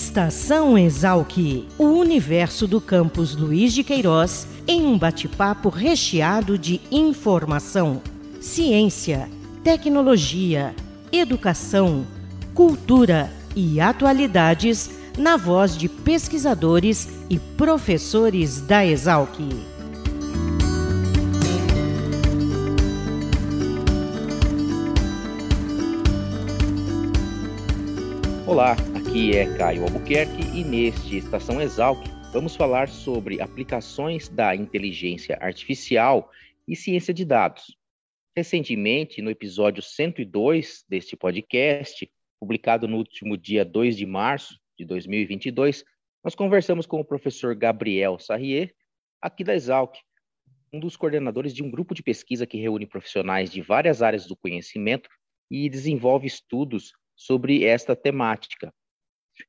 Estação Esalq, o universo do campus Luiz de Queiroz, em um bate-papo recheado de informação, ciência, tecnologia, educação, cultura e atualidades, na voz de pesquisadores e professores da Esalq. Olá, aqui é Caio Albuquerque e neste Estação Esalq vamos falar sobre aplicações da inteligência artificial e ciência de dados. Recentemente, no episódio 102 deste podcast, publicado no último dia 2 de março de 2022, nós conversamos com o professor Gabriel Sarrier, aqui da Esalq, um dos coordenadores de um grupo de pesquisa que reúne profissionais de várias áreas do conhecimento e desenvolve estudos sobre esta temática.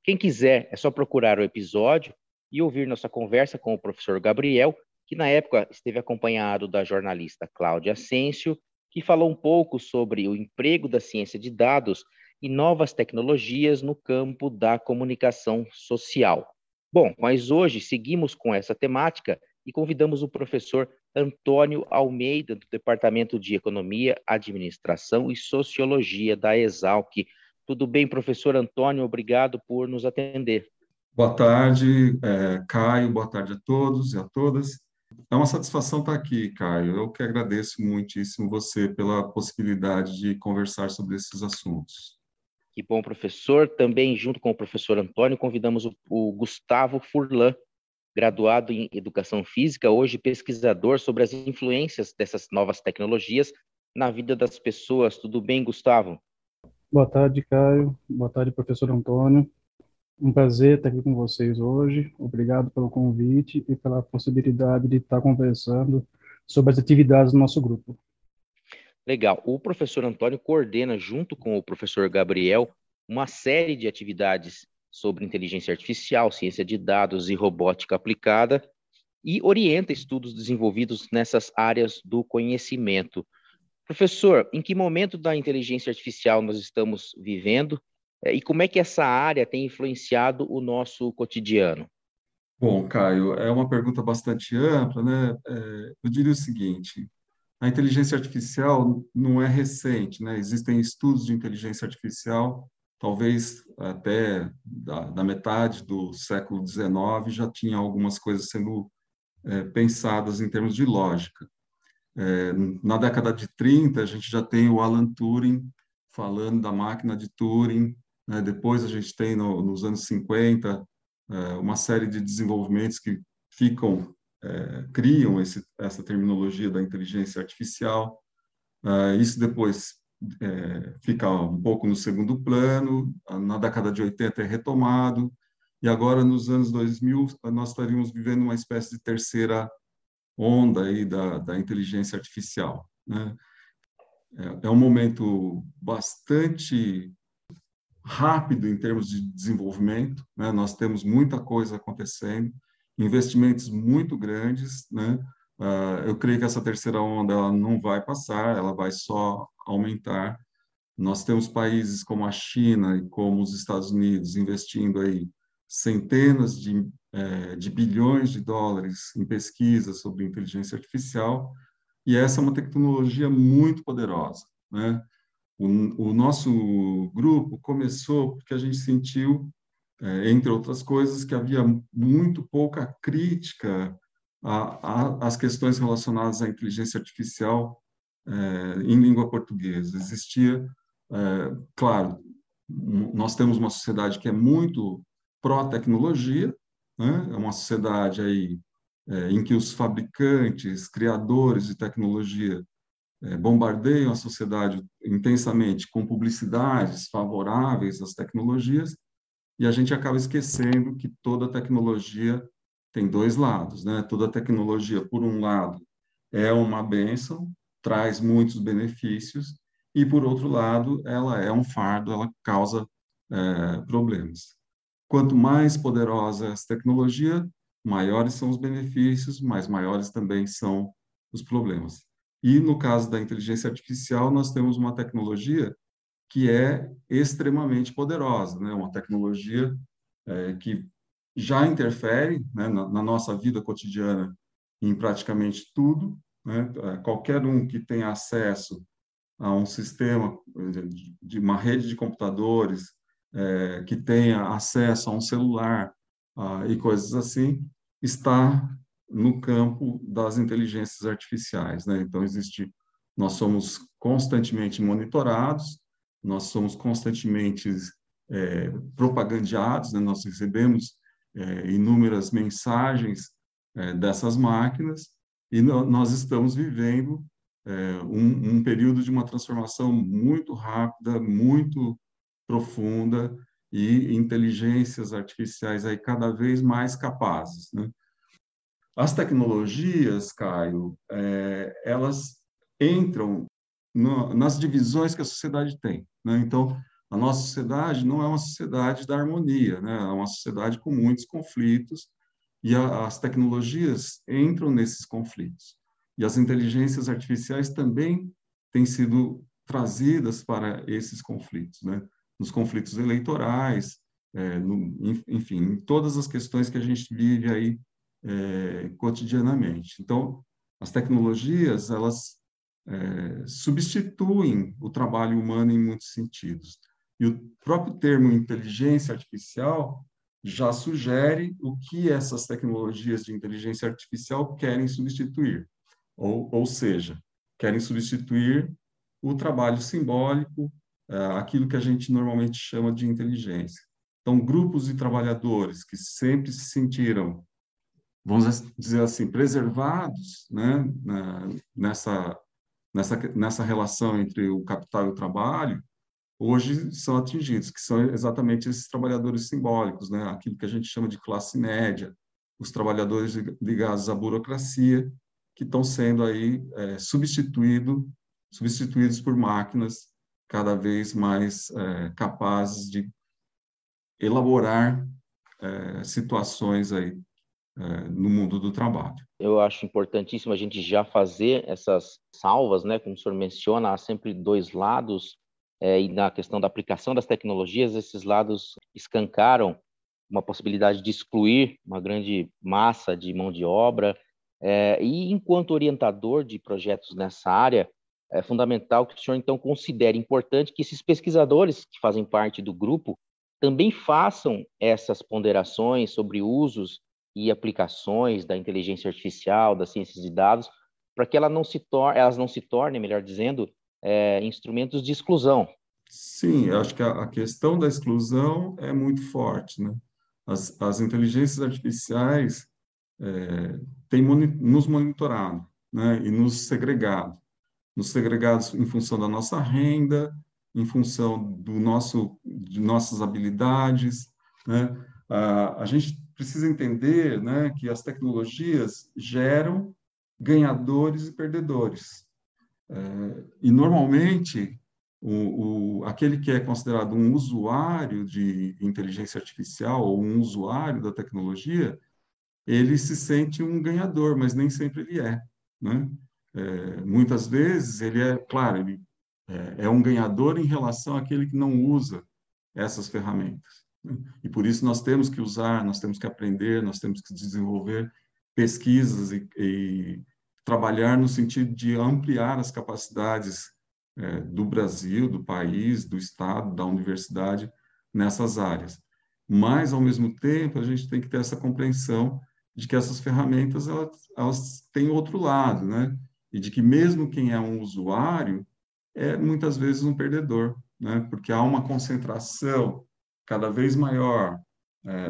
Quem quiser, é só procurar o episódio e ouvir nossa conversa com o professor Gabriel, que na época esteve acompanhado da jornalista Cláudia Asensio, que falou um pouco sobre o emprego da ciência de dados e novas tecnologias no campo da comunicação social. Bom, mas hoje seguimos com essa temática e convidamos o professor Antônio Almeida, do Departamento de Economia, Administração e Sociologia da Esalq. Tudo bem, professor Antônio? Obrigado por nos atender. Boa tarde, Caio. Boa tarde a todos e a todas. É uma satisfação estar aqui, Caio. Eu que agradeço muitíssimo você pela possibilidade de conversar sobre esses assuntos. Que bom, professor. Também, junto com o professor Antônio, convidamos o Gustavo Furlan, graduado em Educação Física, hoje pesquisador sobre as influências dessas novas tecnologias na vida das pessoas. Tudo bem, Gustavo? Boa tarde, Caio. Boa tarde, professor Antônio. Um prazer estar aqui com vocês hoje. Obrigado pelo convite e pela possibilidade de estar conversando sobre as atividades do nosso grupo. Legal. O professor Antônio coordena, junto com o professor Gabriel, uma série de atividades sobre inteligência artificial, ciência de dados e robótica aplicada e orienta estudos desenvolvidos nessas áreas do conhecimento. Professor, em que momento da inteligência artificial nós estamos vivendo e como é que essa área tem influenciado o nosso cotidiano? Bom, Caio, é uma pergunta bastante ampla, né? Eu diria o seguinte, a inteligência artificial não é recente, né? Existem estudos de inteligência artificial, talvez até da metade do século XIX já tinha algumas coisas sendo pensadas em termos de lógica. Na década de 30, a gente já tem o Alan Turing falando da máquina de Turing, né? Depois a gente tem, nos anos 50, uma série de desenvolvimentos que criam essa terminologia da inteligência artificial. Isso depois fica um pouco no segundo plano, na década de 80 é retomado, e agora, nos anos 2000, nós estaríamos vivendo uma espécie de terceira onda aí da inteligência artificial, né? É um momento bastante rápido em termos de desenvolvimento, né? Nós temos muita coisa acontecendo, investimentos muito grandes, né? Eu creio que essa terceira onda ela não vai passar, ela vai só aumentar. Nós temos países como a China e como os Estados Unidos investindo aí centenas de bilhões de dólares em pesquisa sobre inteligência artificial, e essa é uma tecnologia muito poderosa, né? O nosso grupo começou porque a gente sentiu, entre outras coisas, que havia muito pouca crítica às questões relacionadas à inteligência artificial em língua portuguesa. Existia, claro, nós temos uma sociedade que é muito pró-tecnologia, né? É uma sociedade aí, em que os fabricantes, criadores de tecnologia bombardeiam a sociedade intensamente com publicidades favoráveis às tecnologias, e a gente acaba esquecendo que toda tecnologia tem dois lados, né? Toda tecnologia, por um lado, é uma bênção, traz muitos benefícios, e, por outro lado, ela é um fardo, ela causa problemas. Quanto mais poderosa essa tecnologia, maiores são os benefícios, mas maiores também são os problemas. E, no caso da inteligência artificial, nós temos uma tecnologia que é extremamente poderosa, né? Uma tecnologia que já interfere, né, na nossa vida cotidiana em praticamente tudo, né? Qualquer um que tenha acesso a um sistema, de uma rede de computadores, que tenha acesso a um celular e coisas assim, está no campo das inteligências artificiais, né? Então, nós somos constantemente monitorados, nós somos constantemente propagandeados, né? Nós recebemos inúmeras mensagens dessas máquinas e nós estamos vivendo um período de uma transformação muito rápida, muito profunda, e inteligências artificiais aí cada vez mais capazes, né? As tecnologias, Caio, elas entram nas divisões que a sociedade tem, né? Então, a nossa sociedade não é uma sociedade da harmonia, né? É uma sociedade com muitos conflitos, e as tecnologias entram nesses conflitos. E as inteligências artificiais também têm sido trazidas para esses conflitos, né? Nos conflitos eleitorais, enfim, em todas as questões que a gente vive aí cotidianamente. Então, as tecnologias, elas substituem o trabalho humano em muitos sentidos. E o próprio termo inteligência artificial já sugere o que essas tecnologias de inteligência artificial querem substituir. Ou seja, querem substituir o trabalho simbólico, aquilo que a gente normalmente chama de inteligência. Então, grupos de trabalhadores que sempre se sentiram, vamos dizer assim, preservados, né, nessa relação entre o capital e o trabalho, hoje são atingidos, que são exatamente esses trabalhadores simbólicos, né, aquilo que a gente chama de classe média, os trabalhadores ligados à burocracia, que estão sendo aí substituídos por máquinas cada vez mais capazes de elaborar situações aí no mundo do trabalho. Eu acho importantíssimo a gente já fazer essas salvas, né? Como o senhor menciona, há sempre dois lados, e na questão da aplicação das tecnologias, esses lados escancaram uma possibilidade de excluir uma grande massa de mão de obra. E enquanto orientador de projetos nessa área, é fundamental que o senhor, então, considere importante que esses pesquisadores que fazem parte do grupo também façam essas ponderações sobre usos e aplicações da inteligência artificial, das ciências de dados, para que elas não se tornem, melhor dizendo, instrumentos de exclusão. Sim, eu acho que a questão da exclusão é muito forte, né? As inteligências artificiais têm nos monitorado, né, e nos segregados em função da nossa renda, em função de nossas habilidades, né? A gente precisa entender, né, que as tecnologias geram ganhadores e perdedores. E, normalmente, aquele que é considerado um usuário de inteligência artificial ou um usuário da tecnologia, ele se sente um ganhador, mas nem sempre ele é, né? Muitas vezes ele é um ganhador em relação àquele que não usa essas ferramentas, né? E por isso nós temos que usar, nós temos que aprender, nós temos que desenvolver pesquisas e trabalhar no sentido de ampliar as capacidades do Brasil, do país, do Estado, da universidade nessas áreas. Mas, ao mesmo tempo, a gente tem que ter essa compreensão de que essas ferramentas elas têm outro lado, né? E de que mesmo quem é um usuário é muitas vezes um perdedor, né? Porque há uma concentração cada vez maior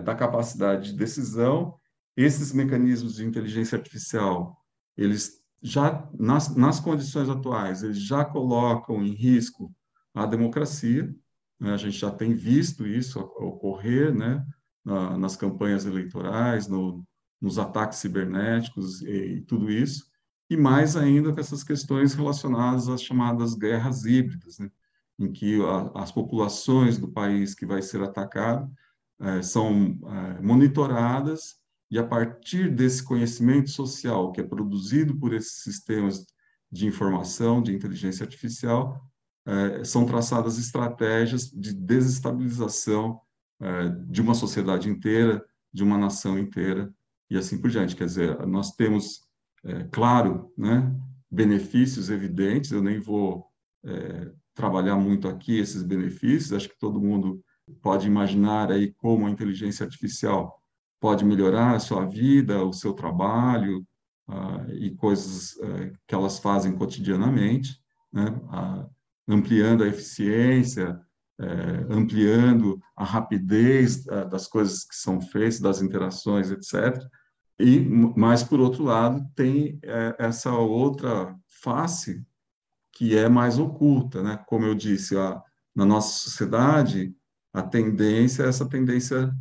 da capacidade de decisão. Esses mecanismos de inteligência artificial, eles já, nas condições atuais, eles já colocam em risco a democracia, né? A gente já tem visto isso ocorrer, né? Nas campanhas eleitorais, nos ataques cibernéticos e tudo isso, e mais ainda com essas questões relacionadas às chamadas guerras híbridas, né? Em que as populações do país que vai ser atacado são monitoradas, e a partir desse conhecimento social que é produzido por esses sistemas de informação, de inteligência artificial, são traçadas estratégias de desestabilização de uma sociedade inteira, de uma nação inteira, e assim por diante. Quer dizer, nós temos, claro, né, benefícios evidentes, eu nem vou trabalhar muito aqui esses benefícios, acho que todo mundo pode imaginar aí como a inteligência artificial pode melhorar a sua vida, o seu trabalho, e coisas que elas fazem cotidianamente, né? Ampliando a eficiência, ampliando a rapidez das coisas que são feitas, das interações, etc. E, mas, por outro lado, tem essa outra face que é mais oculta, né? Como eu disse, na nossa sociedade, a tendência é essa tendência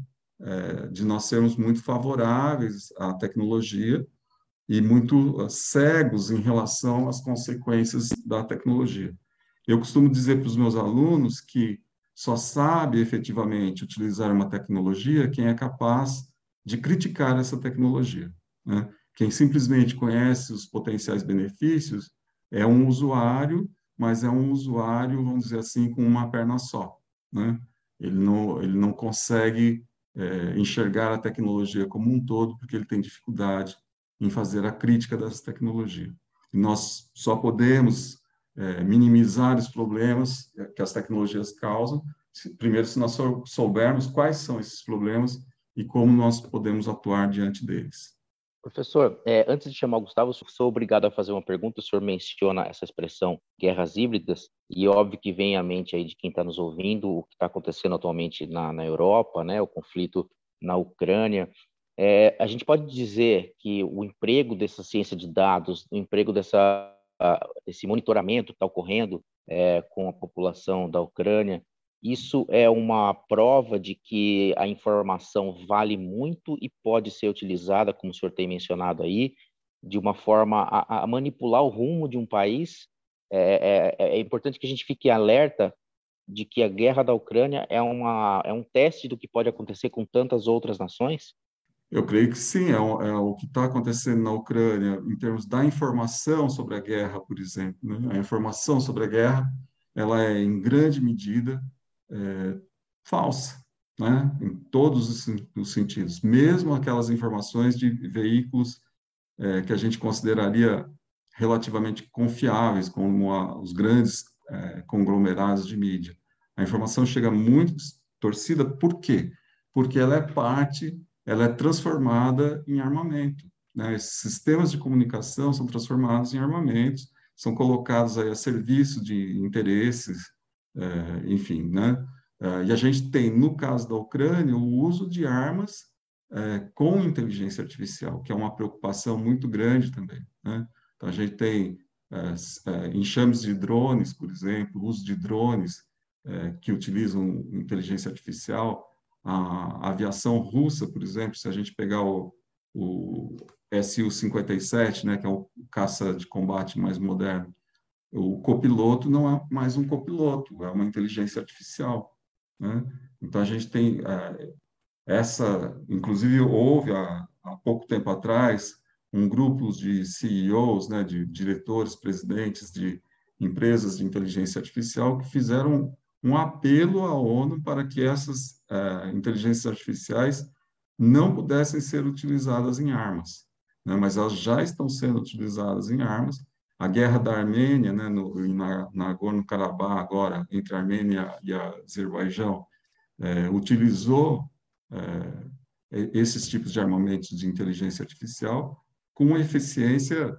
de nós sermos muito favoráveis à tecnologia e muito cegos em relação às consequências da tecnologia. Eu costumo dizer para os meus alunos que só sabe efetivamente utilizar uma tecnologia quem é capaz de criticar essa tecnologia, né? Quem simplesmente conhece os potenciais benefícios é um usuário, mas é um usuário, vamos dizer assim, com uma perna só, né? Ele não consegue enxergar a tecnologia como um todo, porque ele tem dificuldade em fazer a crítica dessa tecnologia. E nós só podemos minimizar os problemas que as tecnologias causam, primeiro, se nós soubermos quais são esses problemas e como nós podemos atuar diante deles. Professor, antes de chamar o Gustavo, eu sou obrigado a fazer uma pergunta. O senhor menciona essa expressão guerras híbridas, e óbvio que vem à mente aí de quem está nos ouvindo o que está acontecendo atualmente na Europa, né, o conflito na Ucrânia. A gente pode dizer que o emprego dessa ciência de dados, o emprego desse monitoramento que está ocorrendo com a população da Ucrânia, isso é uma prova de que a informação vale muito e pode ser utilizada, como o senhor tem mencionado aí, de uma forma a manipular o rumo de um país. É importante que a gente fique alerta de que a guerra da Ucrânia é um teste do que pode acontecer com tantas outras nações? Eu creio que sim, o que está acontecendo na Ucrânia em termos da informação sobre a guerra, por exemplo, né? A informação sobre a guerra, ela é em grande medida falsa, né? Em todos os sentidos, mesmo aquelas informações de veículos que a gente consideraria relativamente confiáveis, como os grandes conglomerados de mídia. A informação chega muito distorcida, por quê? Porque ela é transformada em armamento, né? Esses sistemas de comunicação são transformados em armamentos, são colocados aí a serviço de interesses, enfim, né? E a gente tem, no caso da Ucrânia, o uso de armas com inteligência artificial, que é uma preocupação muito grande também, né? Então, a gente tem enxames de drones, por exemplo, o uso de drones que utilizam inteligência artificial. A aviação russa, por exemplo, se a gente pegar o Su-57, né, que é o caça de combate mais moderno, o copiloto não é mais um copiloto, é uma inteligência artificial, né? Então, a gente tem inclusive, houve há pouco tempo atrás um grupo de CEOs, né, de diretores, presidentes de empresas de inteligência artificial que fizeram um apelo à ONU para que essas inteligências artificiais não pudessem ser utilizadas em armas, né? Mas elas já estão sendo utilizadas em armas. A guerra da Armênia, né, Nagorno-Karabakh, agora, entre a Armênia e a Azerbaijão, utilizou esses tipos de armamentos de inteligência artificial com uma eficiência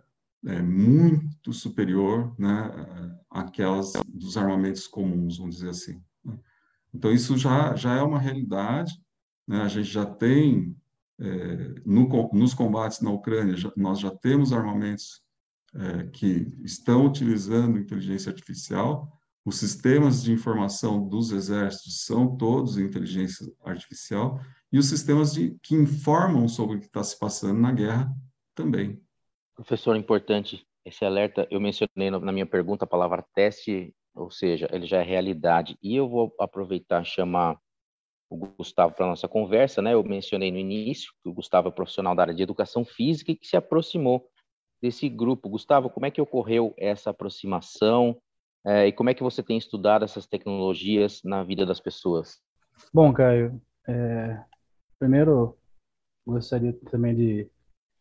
muito superior, né, àquelas dos armamentos comuns, vamos dizer assim. Então, isso já é uma realidade, né? A gente já tem, nos combates na Ucrânia, nós já temos armamentos que estão utilizando inteligência artificial, os sistemas de informação dos exércitos são todos inteligência artificial, e os sistemas que informam sobre o que está se passando na guerra também. Professor, importante esse alerta. Eu mencionei na minha pergunta a palavra teste, ou seja, ele já é realidade. E eu vou aproveitar e chamar o Gustavo para a nossa conversa, né? Eu mencionei no início que o Gustavo é profissional da área de educação física e que se aproximou desse grupo. Gustavo, como é que ocorreu essa aproximação e como é que você tem estudado essas tecnologias na vida das pessoas? Bom, Caio, Primeiro, gostaria também de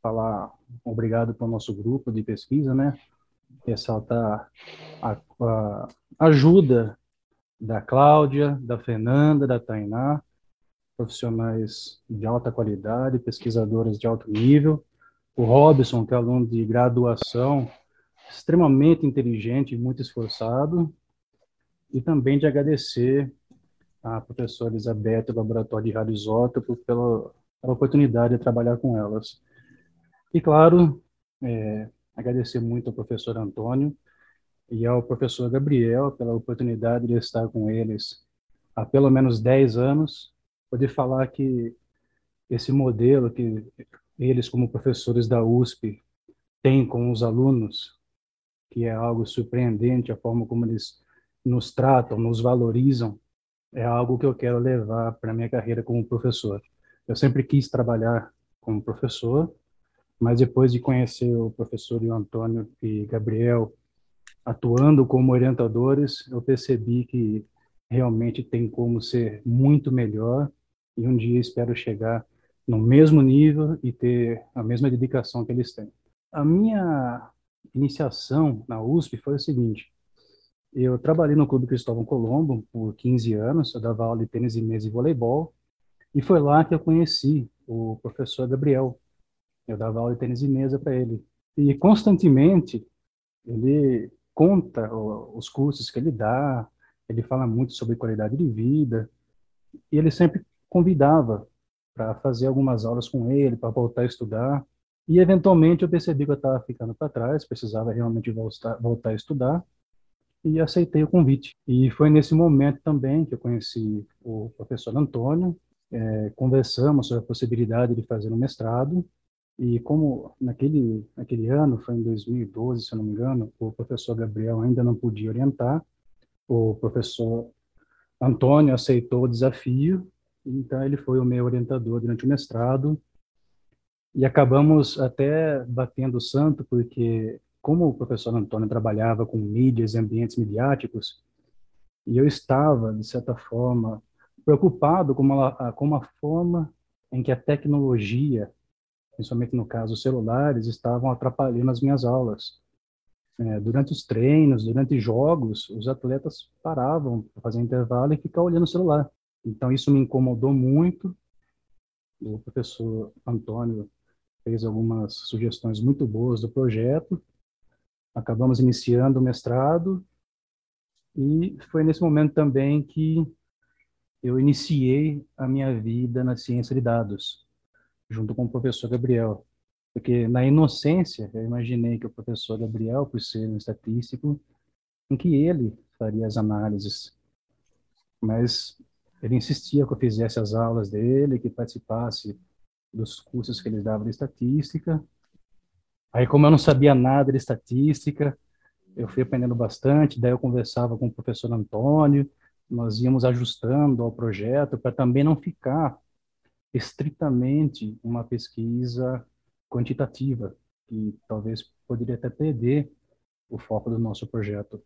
falar obrigado para o nosso grupo de pesquisa, né? Ressaltar a ajuda da Cláudia, da Fernanda, da Tainá, profissionais de alta qualidade, pesquisadoras de alto nível. O Robson, que é aluno de graduação, extremamente inteligente e muito esforçado. E também de agradecer a professora Elizabeth, do Laboratório de Radioisótopo, pela oportunidade de trabalhar com elas. E, claro, agradecer muito ao professor Antônio e ao professor Gabriel pela oportunidade de estar com eles há pelo menos 10 anos, poder falar que esse modelo que eles, como professores da USP, têm com os alunos, que é algo surpreendente, a forma como eles nos tratam, nos valorizam, é algo que eu quero levar para a minha carreira como professor. Eu sempre quis trabalhar como professor, mas depois de conhecer o professor Antônio e Gabriel atuando como orientadores, eu percebi que realmente tem como ser muito melhor e um dia espero chegar no mesmo nível e ter a mesma dedicação que eles têm. A minha iniciação na USP foi o seguinte: eu trabalhei no Clube Cristóvão Colombo por 15 anos, eu dava aula de tênis de mesa e voleibol, e foi lá que eu conheci o professor Gabriel. Eu dava aula de tênis de mesa para ele. E constantemente ele conta os cursos que ele dá, ele fala muito sobre qualidade de vida, e ele sempre convidava para fazer algumas aulas com ele, para voltar a estudar. E eventualmente eu percebi que eu estava ficando para trás, precisava realmente voltar a estudar, e aceitei o convite. E foi nesse momento também que eu conheci o professor Antônio, conversamos sobre a possibilidade de fazer um mestrado, e como naquele ano, foi em 2012, se eu não me engano, o professor Gabriel ainda não podia orientar, o professor Antônio aceitou o desafio, então ele foi o meu orientador durante o mestrado, e acabamos até batendo o santo, porque como o professor Antônio trabalhava com mídias e ambientes midiáticos, e eu estava, de certa forma, preocupado com a forma em que a tecnologia, principalmente no caso os celulares, estavam atrapalhando as minhas aulas. Durante os treinos, durante jogos, os atletas paravam para fazer intervalo e ficavam olhando o celular. Então isso me incomodou muito. O professor Antônio fez algumas sugestões muito boas do projeto. Acabamos iniciando o mestrado e foi nesse momento também que eu iniciei a minha vida na ciência de dados, junto com o professor Gabriel. Porque na inocência eu imaginei que o professor Gabriel, por ser um estatístico, em que ele faria as análises. Mas ele insistia que eu fizesse as aulas dele, que participasse dos cursos que ele dava de estatística. Aí, como eu não sabia nada de estatística, eu fui aprendendo bastante, daí eu conversava com o professor Antônio, nós íamos ajustando ao projeto para também não ficar estritamente uma pesquisa quantitativa, que talvez poderia até perder o foco do nosso projeto.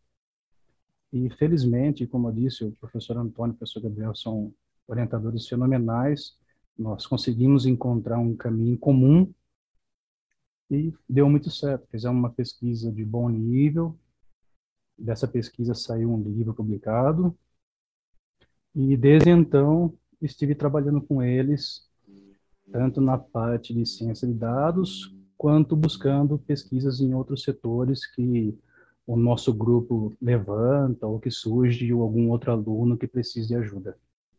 E, felizmente, como eu disse, o professor Antônio e o professor Gabriel são orientadores fenomenais, nós conseguimos encontrar um caminho comum e deu muito certo. Fizemos uma pesquisa de bom nível, dessa pesquisa saiu um livro publicado, e desde então estive trabalhando com eles, tanto na parte de ciência de dados, quanto buscando pesquisas em outros setores que o nosso grupo levanta, ou que surge, ou algum outro aluno que precise de ajuda.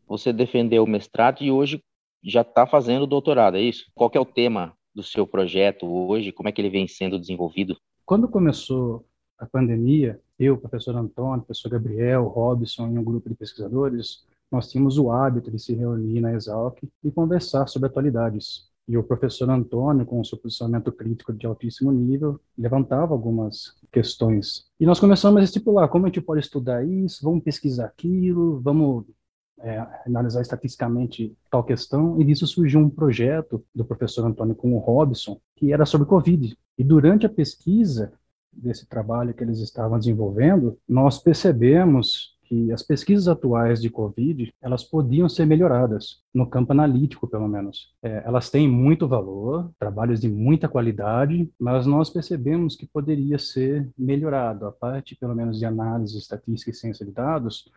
Você defendeu o mestrado e hoje já está fazendo o doutorado, é isso? Qual que é o tema do seu projeto hoje? Como é que ele vem sendo desenvolvido? Quando começou a pandemia, eu, professor Antônio, professor Gabriel, Robson e um grupo de pesquisadores, nós tínhamos o hábito de se reunir na Esalq e conversar sobre atualidades. E o professor Antônio, com o seu posicionamento crítico de altíssimo nível, levantava algumas questões. E nós começamos a estipular como a gente pode estudar isso, vamos pesquisar aquilo, vamos analisar estatisticamente tal questão, e disso surgiu um projeto do professor Antônio com o Robson, que era sobre Covid. E durante a pesquisa desse trabalho que eles estavam desenvolvendo, nós percebemos que as pesquisas atuais de Covid, elas podiam ser melhoradas, no campo analítico, pelo menos. Elas têm muito valor, trabalhos de muita qualidade, mas nós percebemos que poderia ser melhorado. A parte, pelo menos, de análise, estatística e ciência de dados,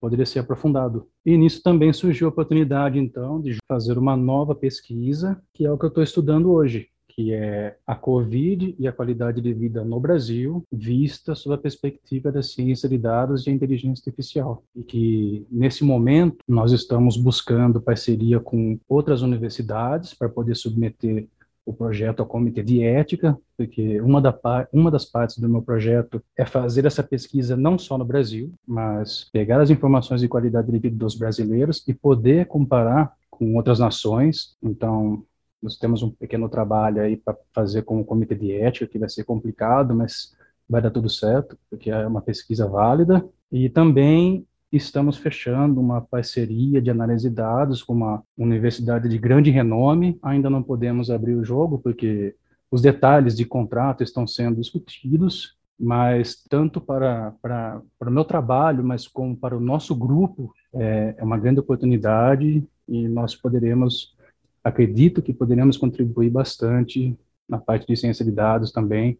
poderia ser aprofundado. E nisso também surgiu a oportunidade, então, de fazer uma nova pesquisa, que é o que eu estou estudando hoje, que é a Covid e a qualidade de vida no Brasil, vista sob a perspectiva da ciência de dados e a inteligência artificial. E que, nesse momento, nós estamos buscando parceria com outras universidades para poder submeter o projeto ao Comitê de Ética, porque uma das partes do meu projeto é fazer essa pesquisa não só no Brasil, mas pegar as informações de qualidade de vida dos brasileiros e poder comparar com outras nações. Então, nós temos um pequeno trabalho aí para fazer com o Comitê de Ética, que vai ser complicado, mas vai dar tudo certo, porque é uma pesquisa válida. E também estamos fechando uma parceria de análise de dados com uma universidade de grande renome. Ainda não podemos abrir o jogo, porque os detalhes de contrato estão sendo discutidos, mas tanto para o meu trabalho, mas como para o nosso grupo, é uma grande oportunidade e nós poderemos... Acredito que poderemos contribuir bastante na parte de ciência de dados também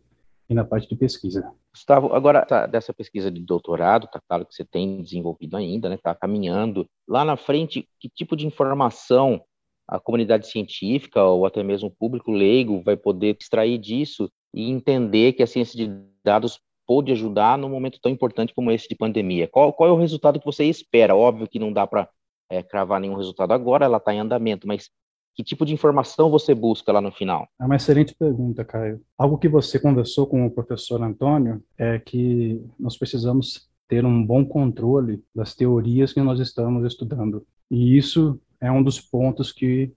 e na parte de pesquisa. Gustavo, agora dessa pesquisa de doutorado, tá claro que você tem desenvolvido ainda, né? Tá caminhando. Lá na frente, que tipo de informação a comunidade científica ou até mesmo o público leigo vai poder extrair disso e entender que a ciência de dados pode ajudar num momento tão importante como esse de pandemia? Qual é o resultado que você espera? Óbvio que não dá para cravar nenhum resultado agora, ela está em andamento, mas que tipo de informação você busca lá no final? É uma excelente pergunta, Caio. Algo que você conversou com o professor Antônio é que nós precisamos ter um bom controle das teorias que nós estamos estudando. E isso é um dos pontos que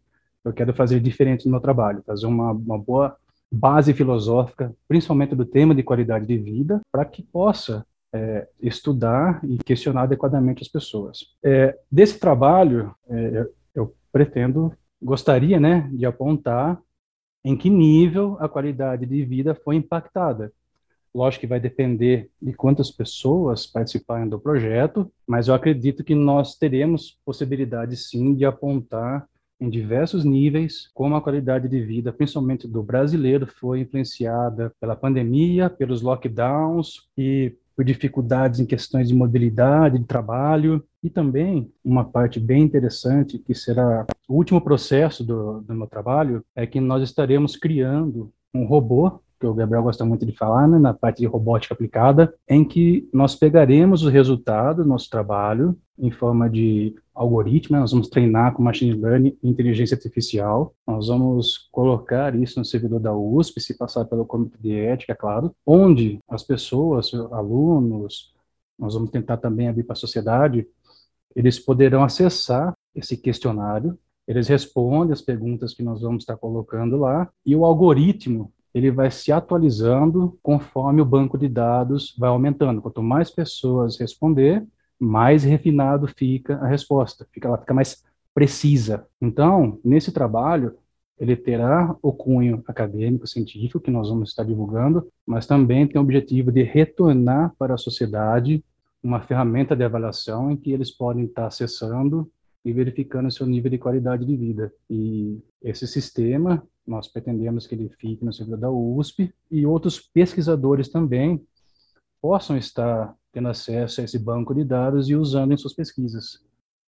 eu quero fazer diferente no meu trabalho, fazer uma boa base filosófica, principalmente do tema de qualidade de vida, para que possa estudar e questionar adequadamente as pessoas. Desse trabalho, eu gostaria, né, de apontar em que nível a qualidade de vida foi impactada. Lógico que vai depender de quantas pessoas participarem do projeto, mas eu acredito que nós teremos possibilidade, sim, de apontar em diversos níveis como a qualidade de vida, principalmente do brasileiro, foi influenciada pela pandemia, pelos lockdowns e por dificuldades em questões de mobilidade, de trabalho, e também uma parte bem interessante, que será o último processo do meu trabalho, é que nós estaremos criando um robô, que o Gabriel gosta muito de falar, né, na parte de robótica aplicada, em que nós pegaremos o resultado do nosso trabalho em forma de algoritmo, né, nós vamos treinar com machine learning e inteligência artificial, nós vamos colocar isso no servidor da USP, se passar pelo comitê de ética, claro, onde as pessoas, alunos, nós vamos tentar também abrir para a sociedade, eles poderão acessar esse questionário, eles respondem as perguntas que nós vamos estar colocando lá, e o algoritmo ele vai se atualizando conforme o banco de dados vai aumentando. Quanto mais pessoas responder, mais refinado fica a resposta, ela fica mais precisa. Então, nesse trabalho, ele terá o cunho acadêmico, científico, que nós vamos estar divulgando, mas também tem o objetivo de retornar para a sociedade uma ferramenta de avaliação em que eles podem estar acessando e verificando seu nível de qualidade de vida. E esse sistema, nós pretendemos que ele fique no servidor da USP e outros pesquisadores também possam estar tendo acesso a esse banco de dados e usando em suas pesquisas.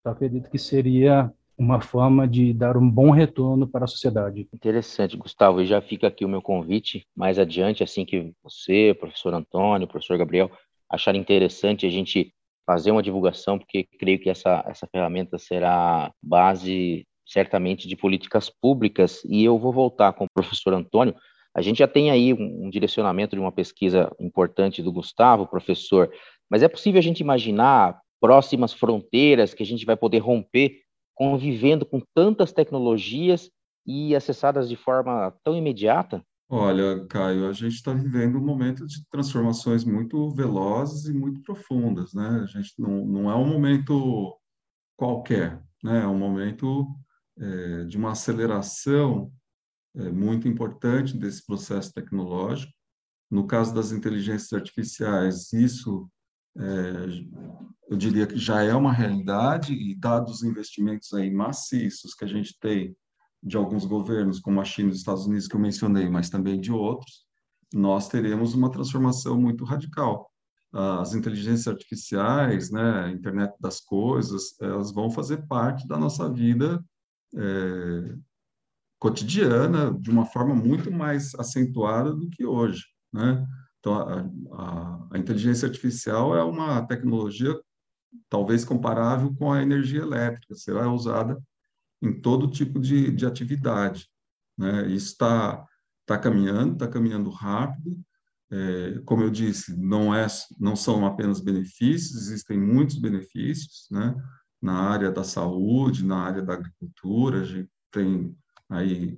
Eu acredito que seria uma forma de dar um bom retorno para a sociedade. Interessante, Gustavo. E já fica aqui o meu convite mais adiante, assim que você, professor Antônio, professor Gabriel, acharem interessante a gente fazer uma divulgação, porque creio que essa ferramenta será base, certamente, de políticas públicas. E eu vou voltar com o professor Antônio. A gente já tem aí um direcionamento de uma pesquisa importante do Gustavo, professor, mas é possível a gente imaginar próximas fronteiras que a gente vai poder romper convivendo com tantas tecnologias e acessadas de forma tão imediata? Olha, Caio, a gente está vivendo um momento de transformações muito velozes e muito profundas, né? A gente não é um momento qualquer, né? É um momento de uma aceleração muito importante desse processo tecnológico. No caso das inteligências artificiais, isso eu diria que já é uma realidade, e dados os investimentos aí maciços que a gente tem de alguns governos, como a China e os Estados Unidos, que eu mencionei, mas também de outros, nós teremos uma transformação muito radical. As inteligências artificiais, né, a internet das coisas, elas vão fazer parte da nossa vida cotidiana de uma forma muito mais acentuada do que hoje, né? Então, a inteligência artificial é uma tecnologia talvez comparável com a energia elétrica, será usada em todo tipo de atividade, né? Isso está caminhando rápido. Como eu disse, não são apenas benefícios, existem muitos benefícios, né? Na área da saúde, na área da agricultura, a gente tem aí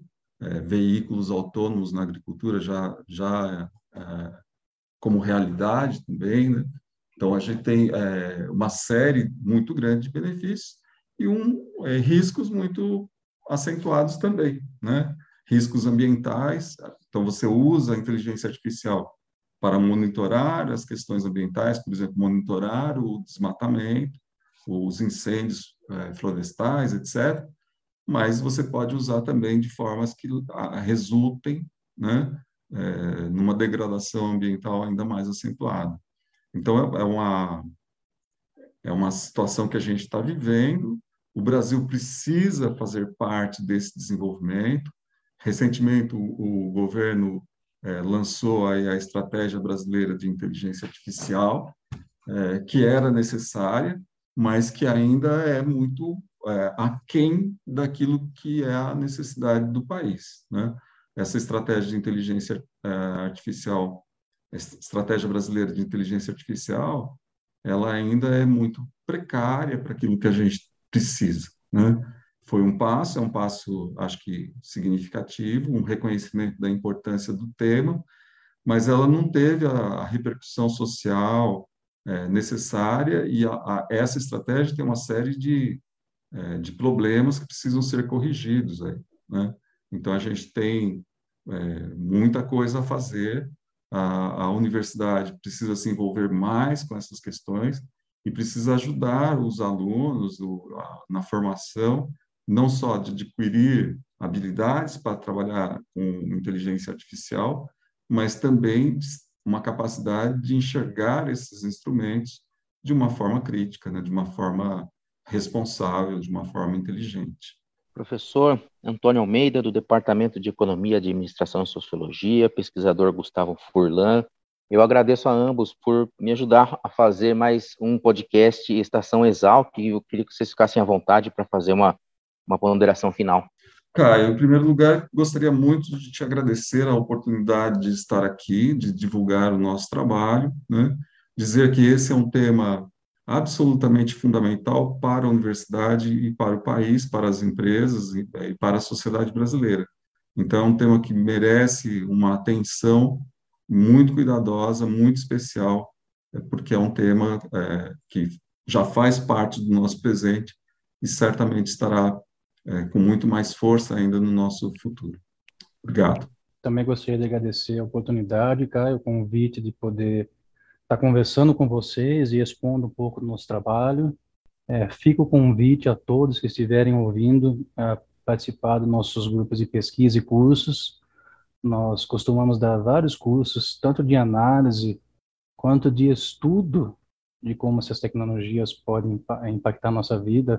veículos autônomos na agricultura já como realidade também, né? Então, a gente tem uma série muito grande de benefícios e riscos muito acentuados também, né? Riscos ambientais, então você usa a inteligência artificial para monitorar as questões ambientais, por exemplo, monitorar o desmatamento, os incêndios florestais, etc., mas você pode usar também de formas que resultem, né, numa degradação ambiental ainda mais acentuada. Então, é uma situação que a gente está vivendo, o Brasil precisa fazer parte desse desenvolvimento. Recentemente, o governo lançou aí a Estratégia Brasileira de Inteligência Artificial, que era necessária, mas que ainda é muito aquém daquilo que é a necessidade do país, né? Essa estratégia de inteligência artificial, Estratégia Brasileira de Inteligência Artificial, ela ainda é muito precária para aquilo que a gente precisa, né? Foi um passo, acho que significativo, um reconhecimento da importância do tema, mas ela não teve a repercussão social necessária, e essa estratégia tem uma série de problemas que precisam ser corrigidos aí, né? Então, a gente tem muita coisa a fazer, a universidade precisa se envolver mais com essas questões e precisa ajudar os alunos na formação, não só de adquirir habilidades para trabalhar com inteligência artificial, mas também uma capacidade de enxergar esses instrumentos de uma forma crítica, né? De uma forma responsável, de uma forma inteligente. Professor Antônio Almeida, do Departamento de Economia, Administração e Sociologia, pesquisador Gustavo Furlan, eu agradeço a ambos por me ajudar a fazer mais um podcast Estação Esalq, e eu queria que vocês ficassem à vontade para fazer uma ponderação final. Caio, em primeiro lugar, gostaria muito de te agradecer a oportunidade de estar aqui, de divulgar o nosso trabalho, né? Dizer que esse é um tema absolutamente fundamental para a universidade e para o país, para as empresas e para a sociedade brasileira. Então, é um tema que merece uma atenção muito cuidadosa, muito especial, porque é um tema que já faz parte do nosso presente e certamente estará com muito mais força ainda no nosso futuro. Obrigado. Também gostaria de agradecer a oportunidade, Caio, o convite de poder estar conversando com vocês e expondo um pouco do nosso trabalho. Fica o convite a todos que estiverem ouvindo a participar dos nossos grupos de pesquisa e cursos. Nós costumamos dar vários cursos, tanto de análise quanto de estudo de como essas tecnologias podem impactar a nossa vida.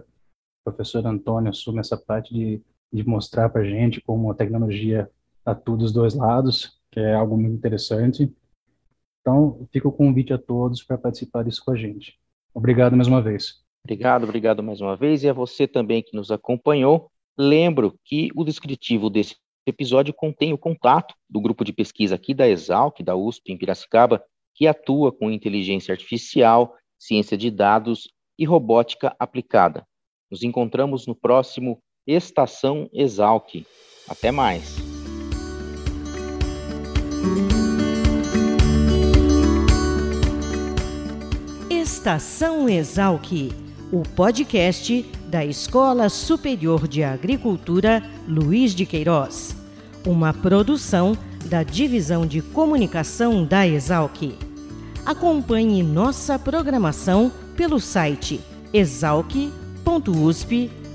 O professor Antônio assume essa parte de mostrar para a gente como a tecnologia atua dos dois lados, que é algo muito interessante. Então, fica o convite a todos para participar disso com a gente. Obrigado mais uma vez. Obrigado mais uma vez. E a você também que nos acompanhou, lembro que o descritivo desse episódio contém o contato do grupo de pesquisa aqui da Esalq, da USP em Piracicaba, que atua com inteligência artificial, ciência de dados e robótica aplicada. Nos encontramos no próximo Estação Esalq. Até mais! Estação Esalq, o podcast da Escola Superior de Agricultura Luiz de Queiroz. Uma produção da Divisão de Comunicação da Esalq. Acompanhe nossa programação pelo site esalq.usp.br.